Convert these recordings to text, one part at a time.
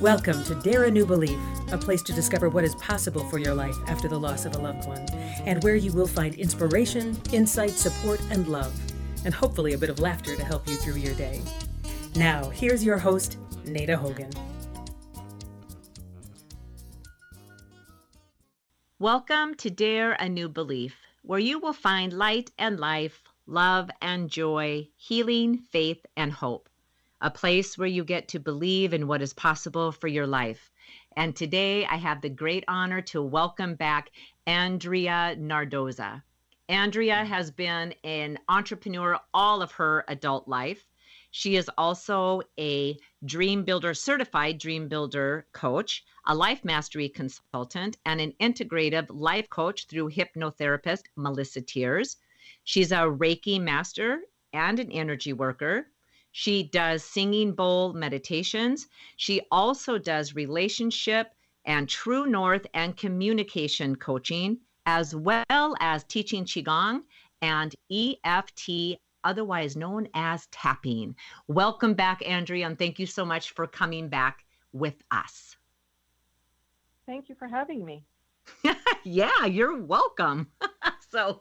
Welcome to Dare a New Belief, a place to discover what is possible for your life after the loss of a loved one, and where you will find inspiration, insight, support, and love, and hopefully a bit of laughter to help you through your day. Now, here's your host, Nada Hogan. Welcome to Dare a New Belief, where you will find light and life, love and joy, healing, faith, and hope. A place where you get to believe in what is possible for your life. And today I have the great honor to welcome back Andrea Nardoza. Andrea has been an entrepreneur all of her adult life. She is also a Dream Builder, certified Dream Builder coach, a life mastery consultant, and an integrative life coach through hypnotherapist Melissa Tears. She's a Reiki master and an energy worker. She does singing bowl meditations. She also does relationship and true north and communication coaching, as well as teaching Qigong and EFT, otherwise known as tapping. Welcome back, Andrea, and thank you so much for coming back with us. Thank you for having me. Yeah, you're welcome. So,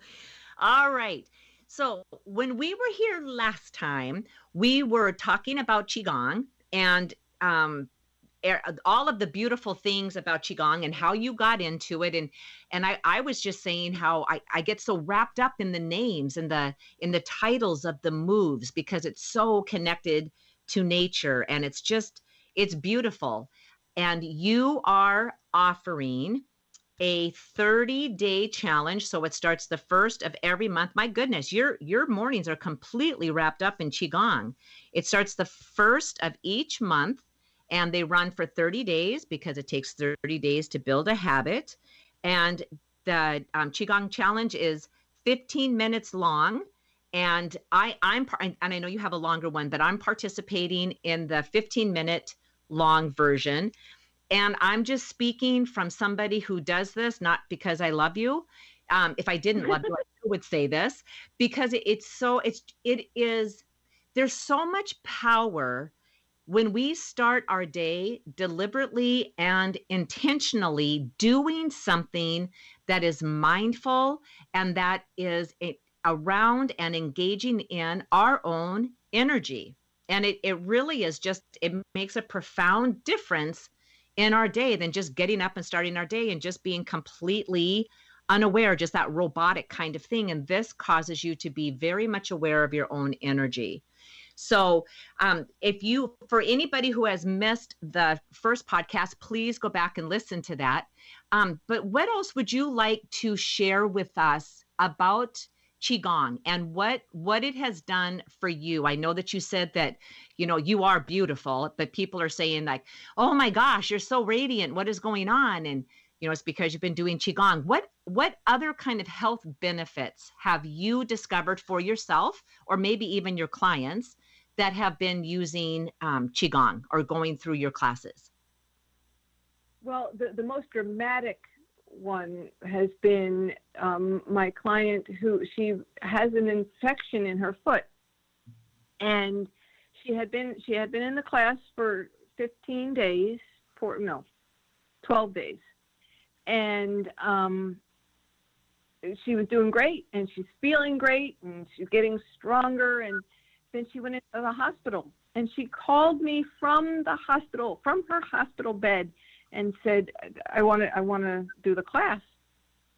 all right. So when we were here last time, we were talking about Qigong and all of the beautiful things about Qigong and how you got into it. And I was just saying how I get so wrapped up in the names and in the titles of the moves because it's so connected to nature and it's beautiful. And you are offering a 30-day challenge. So it starts the first of every month. My goodness, your mornings are completely wrapped up in Qigong. It starts the first of each month and they run for 30 days because it takes 30 days to build a habit. And the Qigong challenge is 15 minutes long. And I know you have a longer one, but I'm participating in the 15-minute long version. And I'm just speaking from somebody who does this, not because I love you. If I didn't love you, I would say this because there's so much power when we start our day deliberately and intentionally doing something that is mindful and that is around and engaging in our own energy. And it really is it makes a profound difference in our day than just getting up and starting our day and just being completely unaware, just that robotic kind of thing. And this causes you to be very much aware of your own energy. So for anybody who has missed the first podcast, please go back and listen to that. But what else would you like to share with us about Qigong and what it has done for you? I know that you said that, you are beautiful, but people are saying like, oh my gosh, you're so radiant. What is going on? And, it's because you've been doing Qigong. What other kind of health benefits have you discovered for yourself or maybe even your clients that have been using Qigong or going through your classes? Well, the most dramatic one has been my client who she has an infection in her foot, and she had been in the class for 12 days, and she was doing great and she's feeling great and she's getting stronger, and then she went into the hospital and she called me from her hospital bed and said, I want to do the class.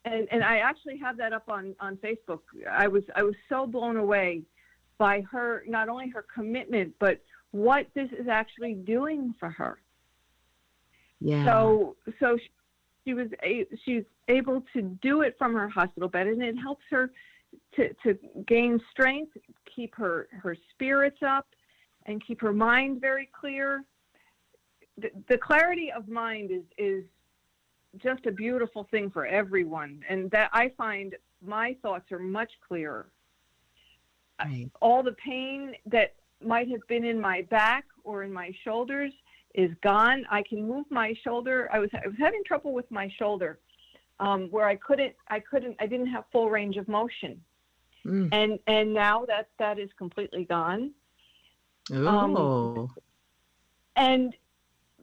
And I actually have that up on Facebook. I was so blown away by her, not only her commitment, but what this is actually doing for her. Yeah. So she's able to do it from her hospital bed, and it helps her to gain strength, keep her spirits up, and keep her mind very clear. The clarity of mind is just a beautiful thing for everyone. And that I find my thoughts are much clearer. Right. All the pain that might have been in my back or in my shoulders is gone. I can move my shoulder. I was having trouble with my shoulder where I didn't have full range of motion. Mm. And now that is completely gone. And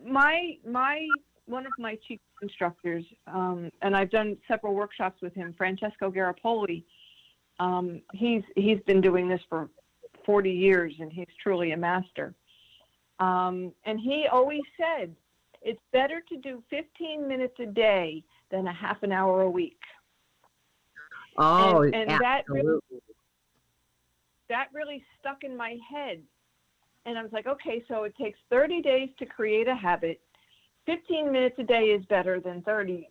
one of my Qigong instructors, and I've done several workshops with him, Francesco Garipoli. He's been doing this for 40 years, and he's truly a master. And he always said, it's better to do 15 minutes a day than a half an hour a week. Oh, and that really stuck in my head. And I was like, okay, so it takes 30 days to create a habit. 15 minutes a day is better than 30,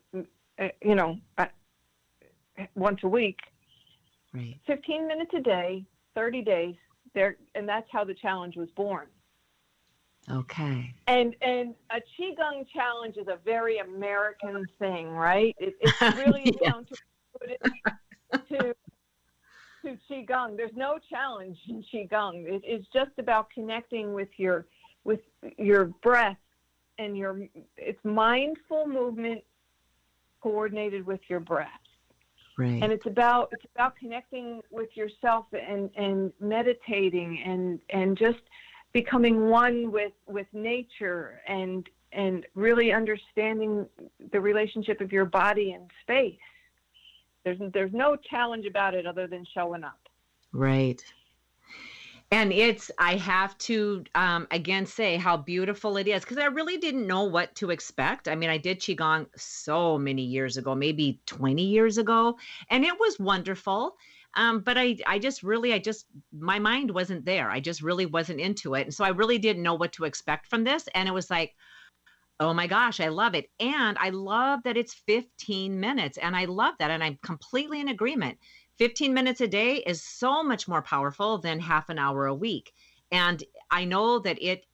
once a week. Right. 15 minutes a day, 30 days there. And that's how the challenge was born. Okay. And a Qigong challenge is a very American thing, right? It's really yes. Down to put it to Qigong. There's no challenge in Qigong. It's just about connecting with your breath and it's mindful movement coordinated with your breath. Right. And it's about connecting with yourself and meditating and just becoming one with nature and really understanding the relationship of your body and space. There's no challenge about it other than showing up. Right. And I have to, again, say how beautiful it is, because I really didn't know what to expect. I mean, I did Qigong so many years ago, maybe 20 years ago, and it was wonderful. But I just my mind wasn't there. I just really wasn't into it. And so I really didn't know what to expect from this. And it was like, oh my gosh, I love it. And I love that it's 15 minutes. And I love that. And I'm completely in agreement. 15 minutes a day is so much more powerful than half an hour a week. And I know that it's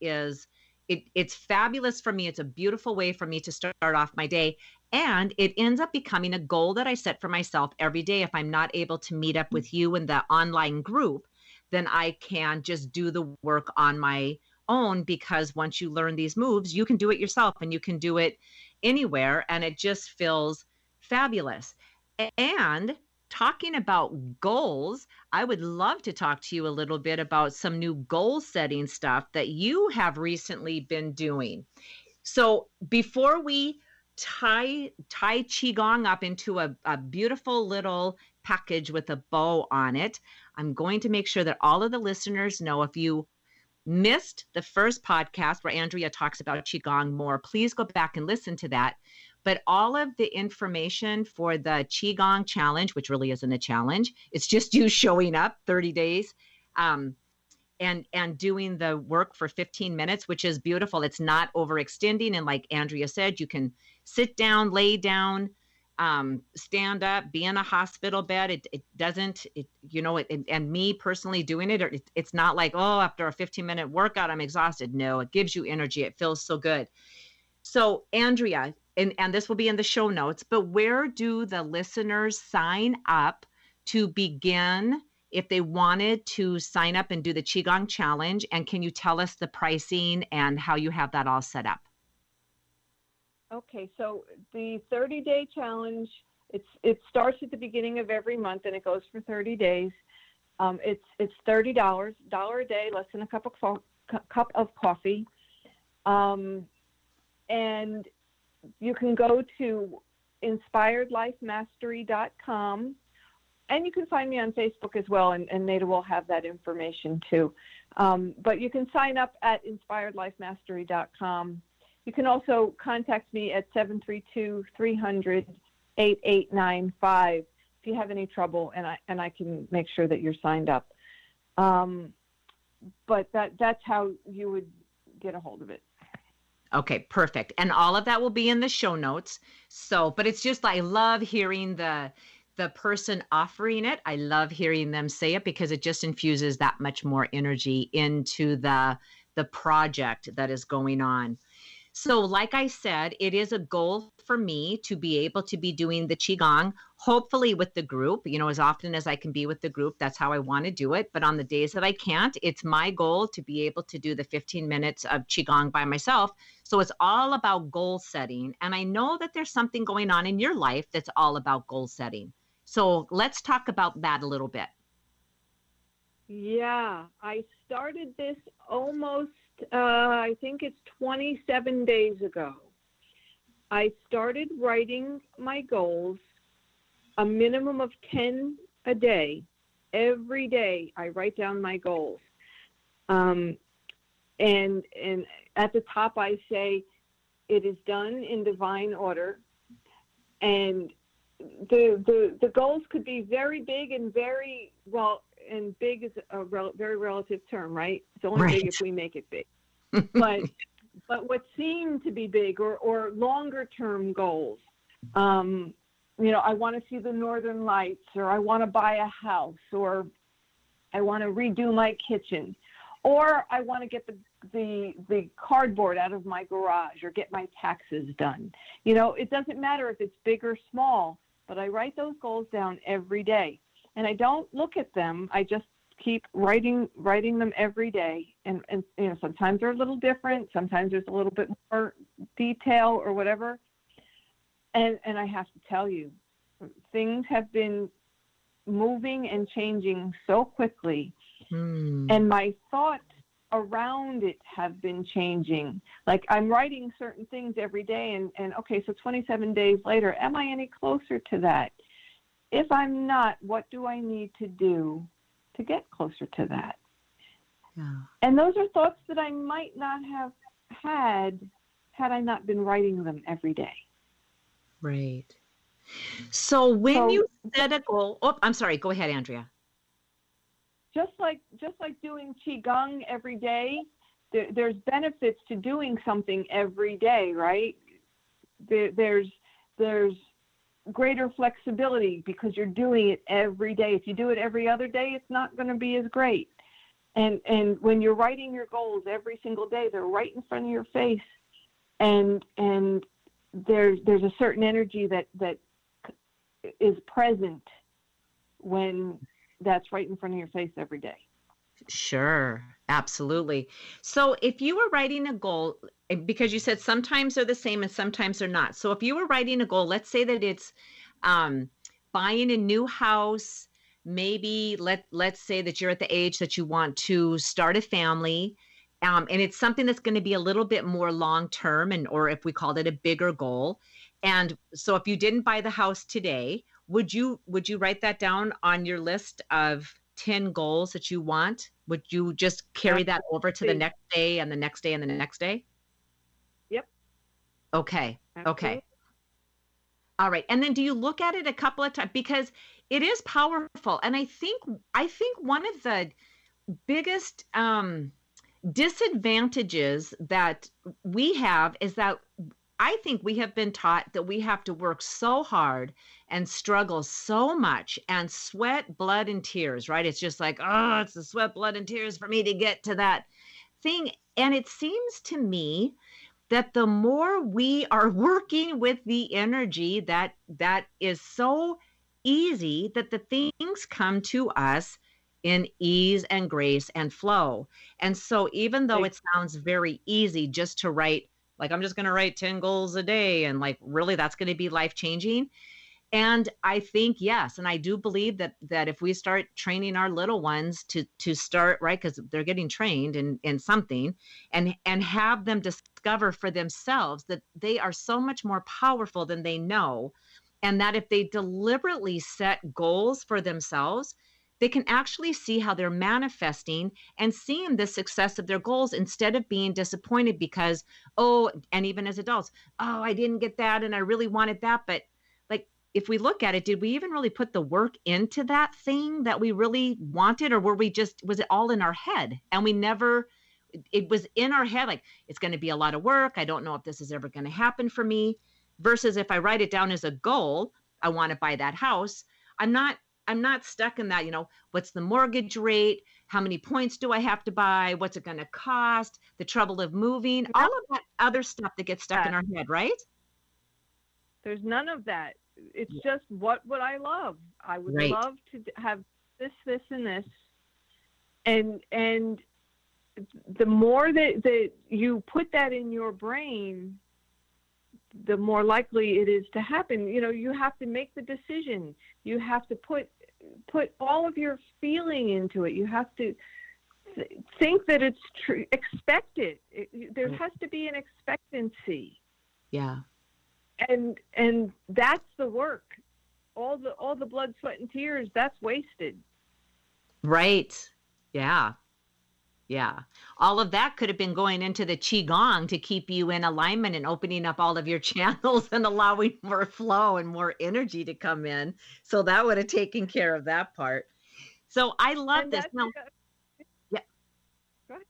fabulous for me. It's a beautiful way for me to start off my day. And it ends up becoming a goal that I set for myself every day. If I'm not able to meet up with you in the online group, then I can just do the work on my own, because once you learn these moves, you can do it yourself and you can do it anywhere. And it just feels fabulous. And talking about goals, I would love to talk to you a little bit about some new goal setting stuff that you have recently been doing. So before we tie Qigong up into a beautiful little package with a bow on it, I'm going to make sure that all of the listeners know, if you missed the first podcast where Andrea talks about Qigong more, please go back and listen to that. But all of the information for the Qigong challenge, which really isn't a challenge, it's just you showing up 30 days and doing the work for 15 minutes, which is beautiful. It's not overextending. And like Andrea said, you can sit down, lay down, stand up, be in a hospital bed. And me personally doing it, it's not like, oh, after a 15-minute workout, I'm exhausted. No, it gives you energy. It feels so good. So Andrea, and this will be in the show notes, but where do the listeners sign up to begin if they wanted to sign up and do the Qigong challenge? And can you tell us the pricing and how you have that all set up? Okay, so the 30-day challenge, it starts at the beginning of every month and it goes for 30 days. It's $30, a day, less than a cup of coffee. And you can go to inspiredlifemastery.com, and you can find me on Facebook as well, and Nada will have that information too. But you can sign up at inspiredlifemastery.com. You can also contact me at 732-300-8895 if you have any trouble, and I can make sure that you're signed up. But that's how you would get a hold of it. Okay, perfect. And all of that will be in the show notes. So, but it's just, I love hearing the person offering it. I love hearing them say it, because it just infuses that much more energy into the project that is going on. So like I said, it is a goal for me to be able to be doing the Qigong, hopefully with the group, you know, as often as I can be with the group, that's how I want to do it. But on the days that I can't, it's my goal to be able to do the 15 minutes of Qigong by myself. So it's all about goal setting. And I know that there's something going on in your life that's all about goal setting. So let's talk about that a little bit. Yeah, I started this almost, I think it's 27 days ago. I started writing my goals, a minimum of 10 a day. Every day I write down my goals. And at the top I say, it is done in divine order. And the goals could be very big and very, well, and big is a very relative term, right? It's only big if we make it big. But what seem to be big or longer term goals, you know, I want to see the Northern Lights, or I want to buy a house, or I want to redo my kitchen, or I want to get the cardboard out of my garage, or get my taxes done. You know, it doesn't matter if it's big or small, but I write those goals down every day. And I don't look at them. I just keep writing them every day. And you know, sometimes they're a little different. Sometimes there's a little bit more detail or whatever. And I have to tell you, things have been moving and changing so quickly. And my thoughts around it have been changing. Like, I'm writing certain things every day. And okay, so 27 days later, am I any closer to that? If I'm not, what do I need to do to get closer to that? Yeah. And those are thoughts that I might not have had I not been writing them every day. Right. So when you set a goal, I'm sorry, go ahead, Andrea. Just like doing Qigong every day, there's benefits to doing something every day, right? There's greater flexibility because you're doing it every day. If you do it every other day, it's not going to be as great. And when you're writing your goals every single day, they're right in front of your face. And there's a certain energy that is present when that's right in front of your face every day. Sure. Absolutely. So if you were writing a goal, because you said sometimes they're the same and sometimes they're not. So if you were writing a goal, let's say that it's buying a new house, maybe let's say that you're at the age that you want to start a family, and it's something that's going to be a little bit more long-term, or if we called it a bigger goal. And so if you didn't buy the house today, would you write that down on your list of 10 goals that you want? Would you just carry that over to the next day and the next day and the next day? Yep. Okay. Absolutely. Okay. All right. And then do you look at it a couple of times? Because it is powerful. And I think one of the biggest disadvantages that we have is that I think we have been taught that we have to work so hard and struggle so much and sweat, blood, and tears, right? It's just like, oh, it's the sweat, blood, and tears for me to get to that thing. And it seems to me that the more we are working with the energy that is so easy, that the things come to us in ease and grace and flow. And so even though it sounds very easy just to write, like, I'm just going to write 10 goals a day, and like, really, that's going to be life-changing. And I think, yes, and I do believe that if we start training our little ones to start, right, because they're getting trained in something, and have them discover for themselves that they are so much more powerful than they know, and that if they deliberately set goals for themselves, they can actually see how they're manifesting and seeing the success of their goals instead of being disappointed because, and even as adults, I didn't get that and I really wanted that. But like, if we look at it, did we even really put the work into that thing that we really wanted? Or was it all in our head? And it was in our head, like, it's going to be a lot of work. I don't know if this is ever going to happen for me. Versus if I write it down as a goal, I want to buy that house. I'm not stuck in that, you know, what's the mortgage rate? How many points do I have to buy? What's it going to cost? The trouble of moving, all of that other stuff that gets stuck in our head, right? There's none of that. It's just what would I love? I would love to have this, this, and this. And the more that you put that in your brain, the more likely it is to happen. You know, you have to make the decision. You have to put all of your feeling into it. You have to think that it's true. Expect it. There has to be an expectancy. Yeah. And that's the work. All the blood, sweat, and tears, that's wasted. Right. Yeah. Yeah. All of that could have been going into the Qigong to keep you in alignment and opening up all of your channels and allowing more flow and more energy to come in. So that would have taken care of that part. So I love this. Now, yeah. Go ahead.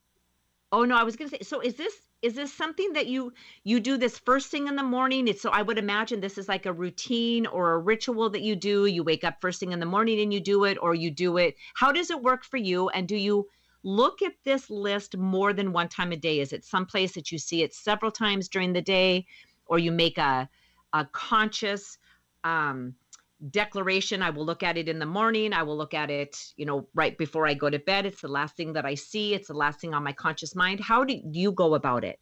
Oh, no, I was going to say, so is this something that you do this first thing in the morning? So I would imagine this is like a routine or a ritual that you do. You wake up first thing in the morning and you do it, or you do it. How does it work for you? And do you look at this list more than one time a day? Is it someplace that you see it several times during the day, or you make a conscious declaration? I will look at it in the morning. I will look at it, right before I go to bed. It's the last thing that I see. It's the last thing on my conscious mind. How do you go about it?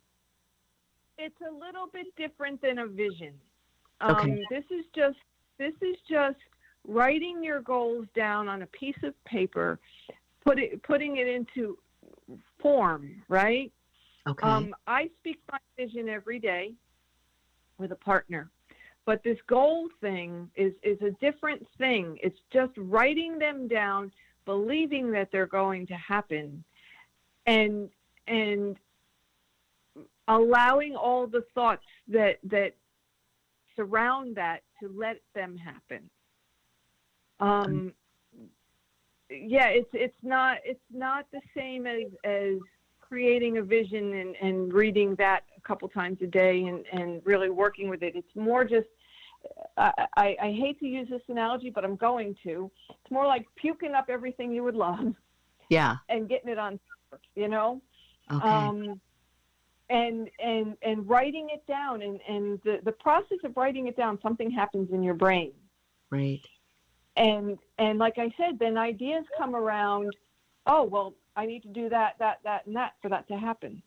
It's a little bit different than a vision. Okay. This is just writing your goals down on a piece of paper, putting it into form, right? Okay. I speak my vision every day with a partner. But this goal thing is a different thing. It's just writing them down, believing that they're going to happen, and allowing all the thoughts that surround that to let them happen. It's not the same as creating a vision and reading that a couple times a day and really working with it. It's more just, I hate to use this analogy, but I'm going to. It's more like puking up everything you would love. Yeah. And getting it on paper, Okay. And writing it down. And the process of writing it down, something happens in your brain. Right. And like I said, then ideas come around. Oh, well, I need to do that, and that for that to happen.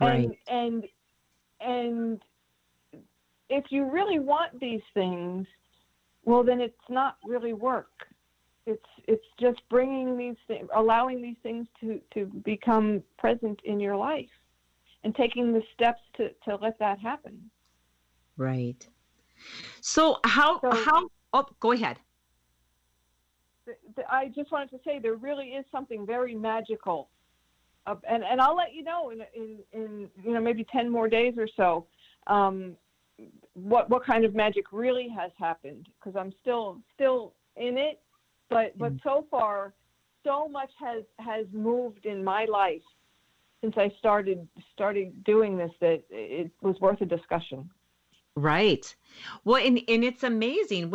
Right. And if you really want these things, well, then it's not really work. It's just bringing these things, allowing these things to become present in your life and taking the steps to let that happen. Right. So go ahead. I just wanted to say there really is something very magical, and I'll let you know in maybe 10 more days or so what kind of magic really has happened, because I'm still in it, but so far so much has moved in my life since I started doing this that it was worth a discussion. Right. Well, and it's amazing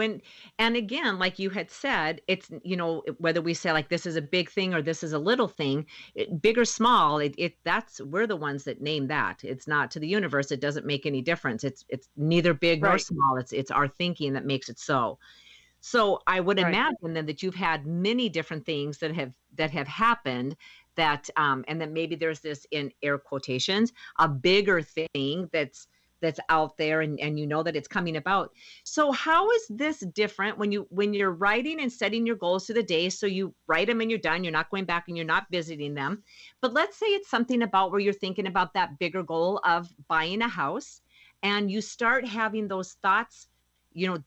and again, like you had said, it's, whether we say like, this is a big thing or this is a little thing, big or small, we're the ones that name that. It's not to the universe. It doesn't make any difference. It's neither big nor small. It's our thinking that makes it so. So I would imagine then that you've had many different things that have happened that, and then maybe there's this, in air quotations, a bigger thing that's out there and that it's coming about. So how is this different when you're writing and setting your goals through the day? So you write them and you're done, you're not going back and you're not visiting them. But let's say it's something about where you're thinking about that bigger goal of buying a house, and you start having those thoughts,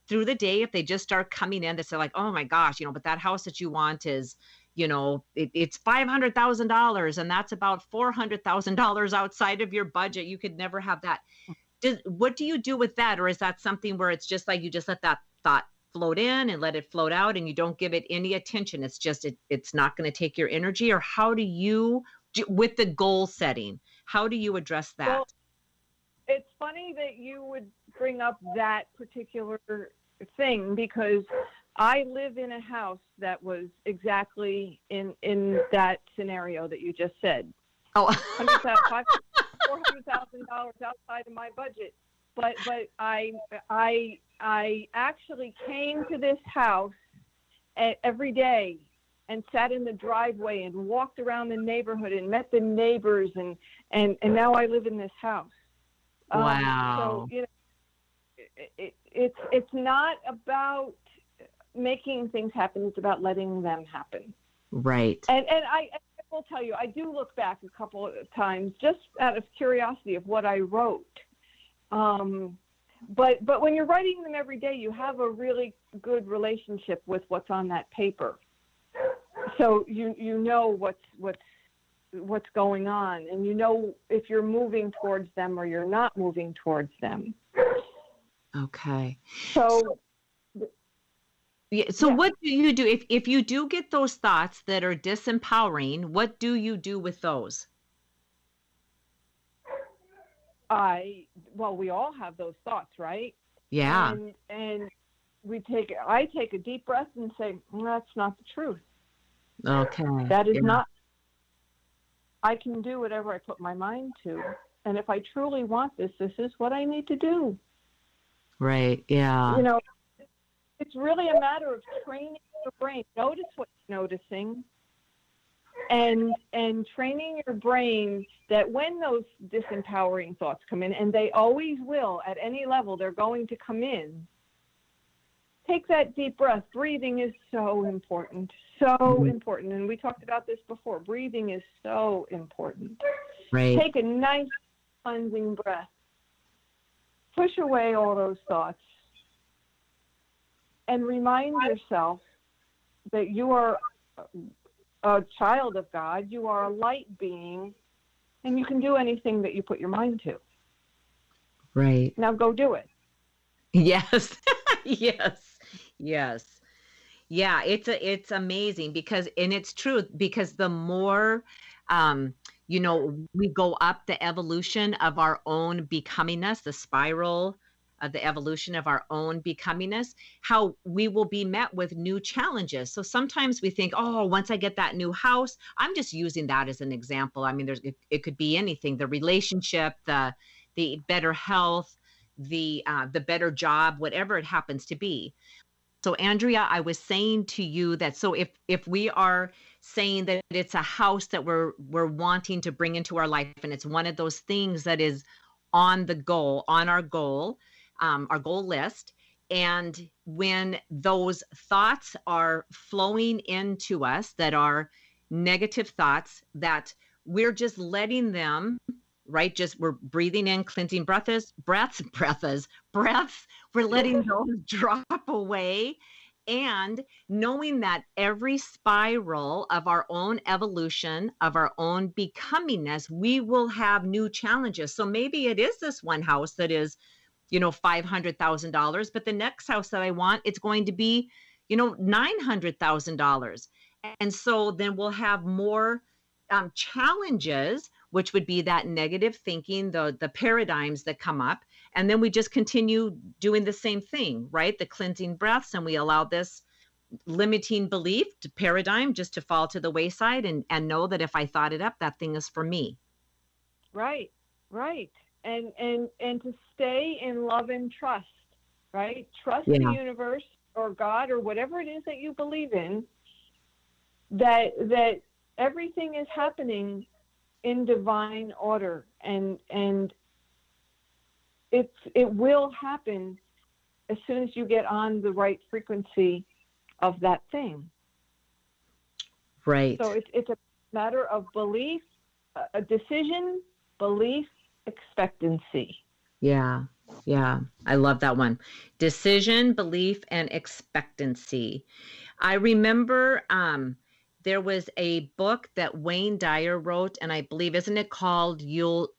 through the day, if they just start coming in, that's like, oh my gosh, but that house that you want is, it's $500,000 and that's about $400,000 outside of your budget. You could never have that. What do you do with that? Or is that something where it's just like you just let that thought float in and let it float out and you don't give it any attention? It's just it's not going to take your energy? Or how do you, with the goal setting, how do you address that? Well, it's funny that you would bring up that particular thing, because I live in a house that was exactly in that scenario that you just said. Oh, $400,000 outside of my budget. But I actually came to this house every day and sat in the driveway and walked around the neighborhood and met the neighbors, and now I live in this house. Wow. So, you know, it's not about making things happen. It's about letting them happen. Right. And I will tell you, I do look back a couple of times just out of curiosity of what I wrote. But when you're writing them every day, you have a really good relationship with what's on that paper. So you know what's going on, and you know if you're moving towards them or you're not moving towards them. Okay. So what do you do if you do get those thoughts that are disempowering? What do you do with those? We all have those thoughts, right? Yeah. And I take a deep breath and say, well, that's not the truth. Okay. That is not. I can do whatever I put my mind to, and if I truly want this, this is what I need to do. Right. Yeah. You know, it's really a matter of training your brain. Notice what you're noticing, and training your brain that when those disempowering thoughts come in, and they always will at any level, they're going to come in. Take that deep breath. Breathing is so important, so important. And we talked about this before. Breathing is so important. Right. Take a nice cleansing breath. Push away all those thoughts and remind yourself that you are a child of God, you are a light being, and you can do anything that you put your mind to. Right. Now go do it. Yes. Yes. Yeah, it's amazing because, and it's true, because the more you know, we go up the evolution of our own becomingness, the spiral of the evolution of our own becomingness, how we will be met with new challenges. So sometimes we think, oh, once I get that new house, I'm just using that as an example. I mean, it could be anything, the relationship, the better health, the better job, whatever it happens to be. So Andrea, I was saying to you that so if we are saying that it's a house that we're wanting to bring into our life, and it's one of those things that is our goal list, and when those thoughts are flowing into us that are negative thoughts, that we're just letting them, right? Just we're breathing in cleansing breaths. We're letting those drop away, and knowing that every spiral of our own evolution, of our own becomingness, we will have new challenges. So maybe it is this one house that is, you know, $500,000, but the next house that I want, it's going to be, you know, $900,000. And so then we'll have more challenges, which would be that negative thinking, the paradigms that come up. And then we just continue doing the same thing, right? The cleansing breaths, and we allow this limiting belief paradigm just to fall to the wayside, and know that if I thought it up, that thing is for me. Right, right. And to stay in love and trust, right? Trust the universe or God or whatever it is that you believe in, that everything is happening in divine order, and it will happen as soon as you get on the right frequency of that thing. Right. So it's a matter of belief, a decision, belief, expectancy. Yeah. Yeah. I love that one. Decision, belief, and expectancy. I remember, there was a book that Wayne Dyer wrote, and I believe, isn't it called You'll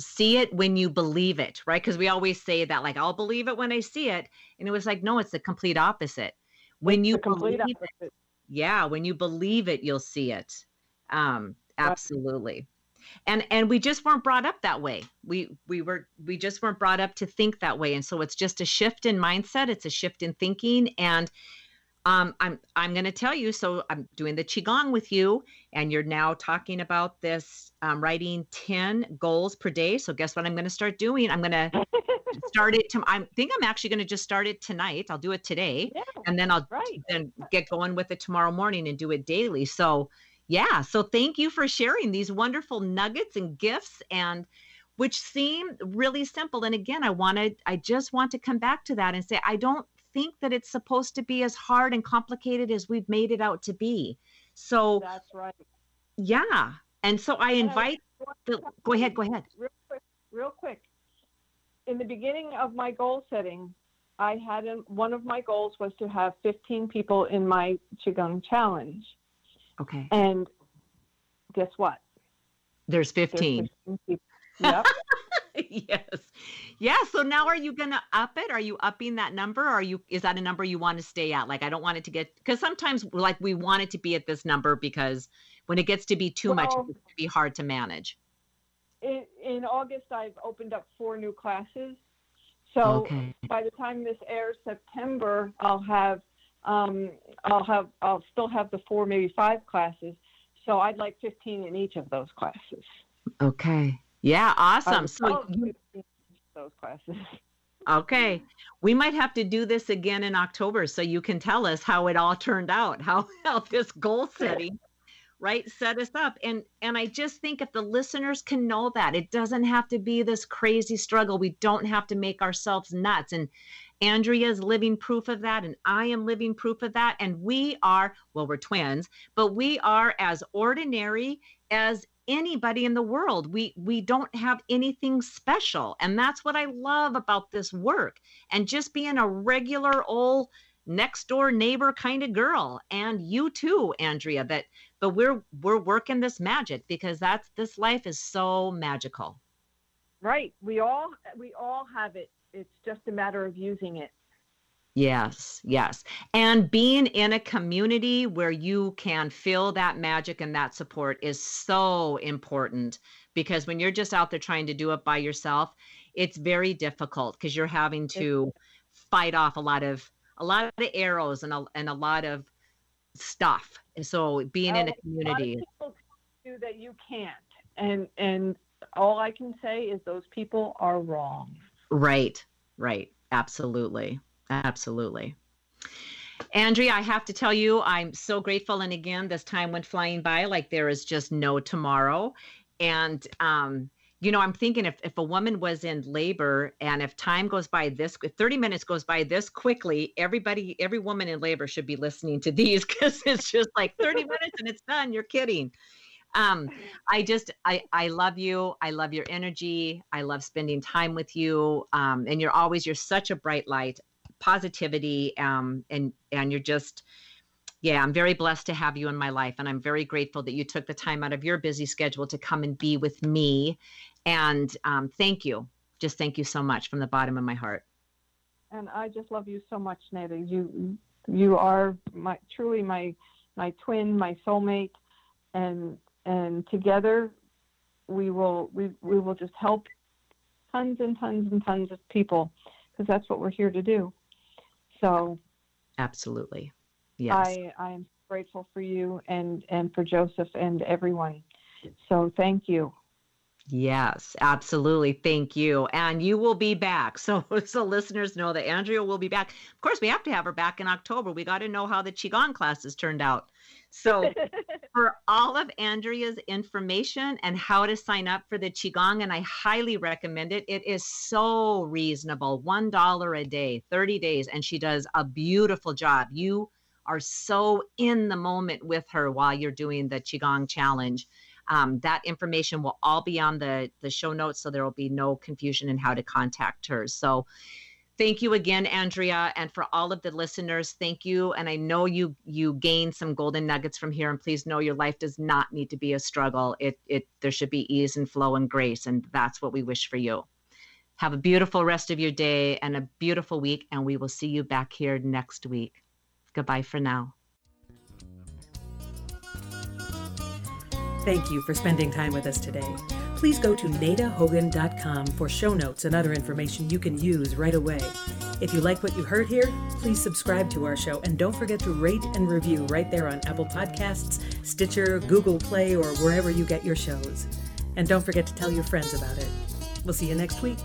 See It When You Believe It, right? Because we always say that, like, I'll believe it when I see it. And it was like, no, it's the complete opposite. When you believe it, you'll see it. Absolutely. And we just weren't brought up that way. We just weren't brought up to think that way. And so it's just a shift in mindset. It's a shift in thinking. And I'm going to tell you, so I'm doing the Qigong with you, and you're now talking about this, writing 10 goals per day. So guess what I'm going to start doing? I'm going to start it. I think I'm actually going to just start it tonight. I'll do it today, and then I'll then get going with it tomorrow morning and do it daily. So yeah. So thank you for sharing these wonderful nuggets and gifts, and which seem really simple. And again, I just want to come back to that and say, I don't think that it's supposed to be as hard and complicated as we've made it out to be. So that's right. Yeah. And so I invite go ahead. Real quick. In the beginning of my goal setting, I had one of my goals was to have 15 people in my Qigong challenge. Okay. And guess what? There's 15. There's 15 people. Yep. Yes. Yeah. So now are you going to up it? Are you upping that number? Is that a number you want to stay at? Like, I don't want it to get, because sometimes like we want it to be at this number, because when it gets to be too much, it's going to be hard to manage. In August, I've opened up 4 new classes. So by the time this airs September, I'll still have the 4, maybe 5 classes. So I'd like 15 in each of those classes. Okay. Yeah, awesome. So those classes. Okay. We might have to do this again in October, so you can tell us how it all turned out, how this goal setting, right, set us up. And I just think if the listeners can know that, it doesn't have to be this crazy struggle. We don't have to make ourselves nuts. And Andrea is living proof of that, and I am living proof of that. And we are, well, we're twins, but we are as ordinary as anybody in the world. We don't have anything special. And that's what I love about this work, and just being a regular old next door neighbor kind of girl. And you too, Andrea, but we're working this magic, because this life is so magical. Right. We all have it. It's just a matter of using it. Yes. Yes. And being in a community where you can feel that magic and that support is so important, because when you're just out there trying to do it by yourself, it's very difficult, because you're having to fight off a lot of arrows and a lot of stuff. And so being in a community. A lot of people do that you can't. And all I can say is those people are wrong. Right. Right. Absolutely. Absolutely. Andrea, I have to tell you, I'm so grateful. And again, this time went flying by, like there is just no tomorrow. And, you know, I'm thinking if a woman was in labor, and if time goes by if 30 minutes goes by this quickly, every woman in labor should be listening to these, because it's just like 30 minutes and it's done. You're kidding. I love you. I love your energy. I love spending time with you. And you're such a bright light. Positivity, and you're just, I'm very blessed to have you in my life, and I'm very grateful that you took the time out of your busy schedule to come and be with me. And thank you, just thank you so much from the bottom of my heart. And I just love you so much, Nada. You are truly my twin, my soulmate, and together we will just help tons and tons and tons of people, because that's what we're here to do. So absolutely. Yes. I am grateful for you and for Joseph and everyone. So thank you. Yes, absolutely. Thank you. And you will be back. So listeners know that Andrea will be back. Of course, we have to have her back in October. We got to know how the Qigong classes turned out. So for all of Andrea's information and how to sign up for the Qigong, and I highly recommend it. It is so reasonable, $1 a day, 30 days. And she does a beautiful job. You are so in the moment with her while you're doing the Qigong challenge. That information will all be on the show notes, so there will be no confusion in how to contact her. So thank you again, Andrea. And for all of the listeners, thank you. And I know you gained some golden nuggets from here. And please know your life does not need to be a struggle. There should be ease and flow and grace. And that's what we wish for you. Have a beautiful rest of your day and a beautiful week. And we will see you back here next week. Goodbye for now. Thank you for spending time with us today. Please go to nadahogan.com for show notes and other information you can use right away. If you like what you heard here, please subscribe to our show and don't forget to rate and review right there on Apple Podcasts, Stitcher, Google Play, or wherever you get your shows. And don't forget to tell your friends about it. We'll see you next week.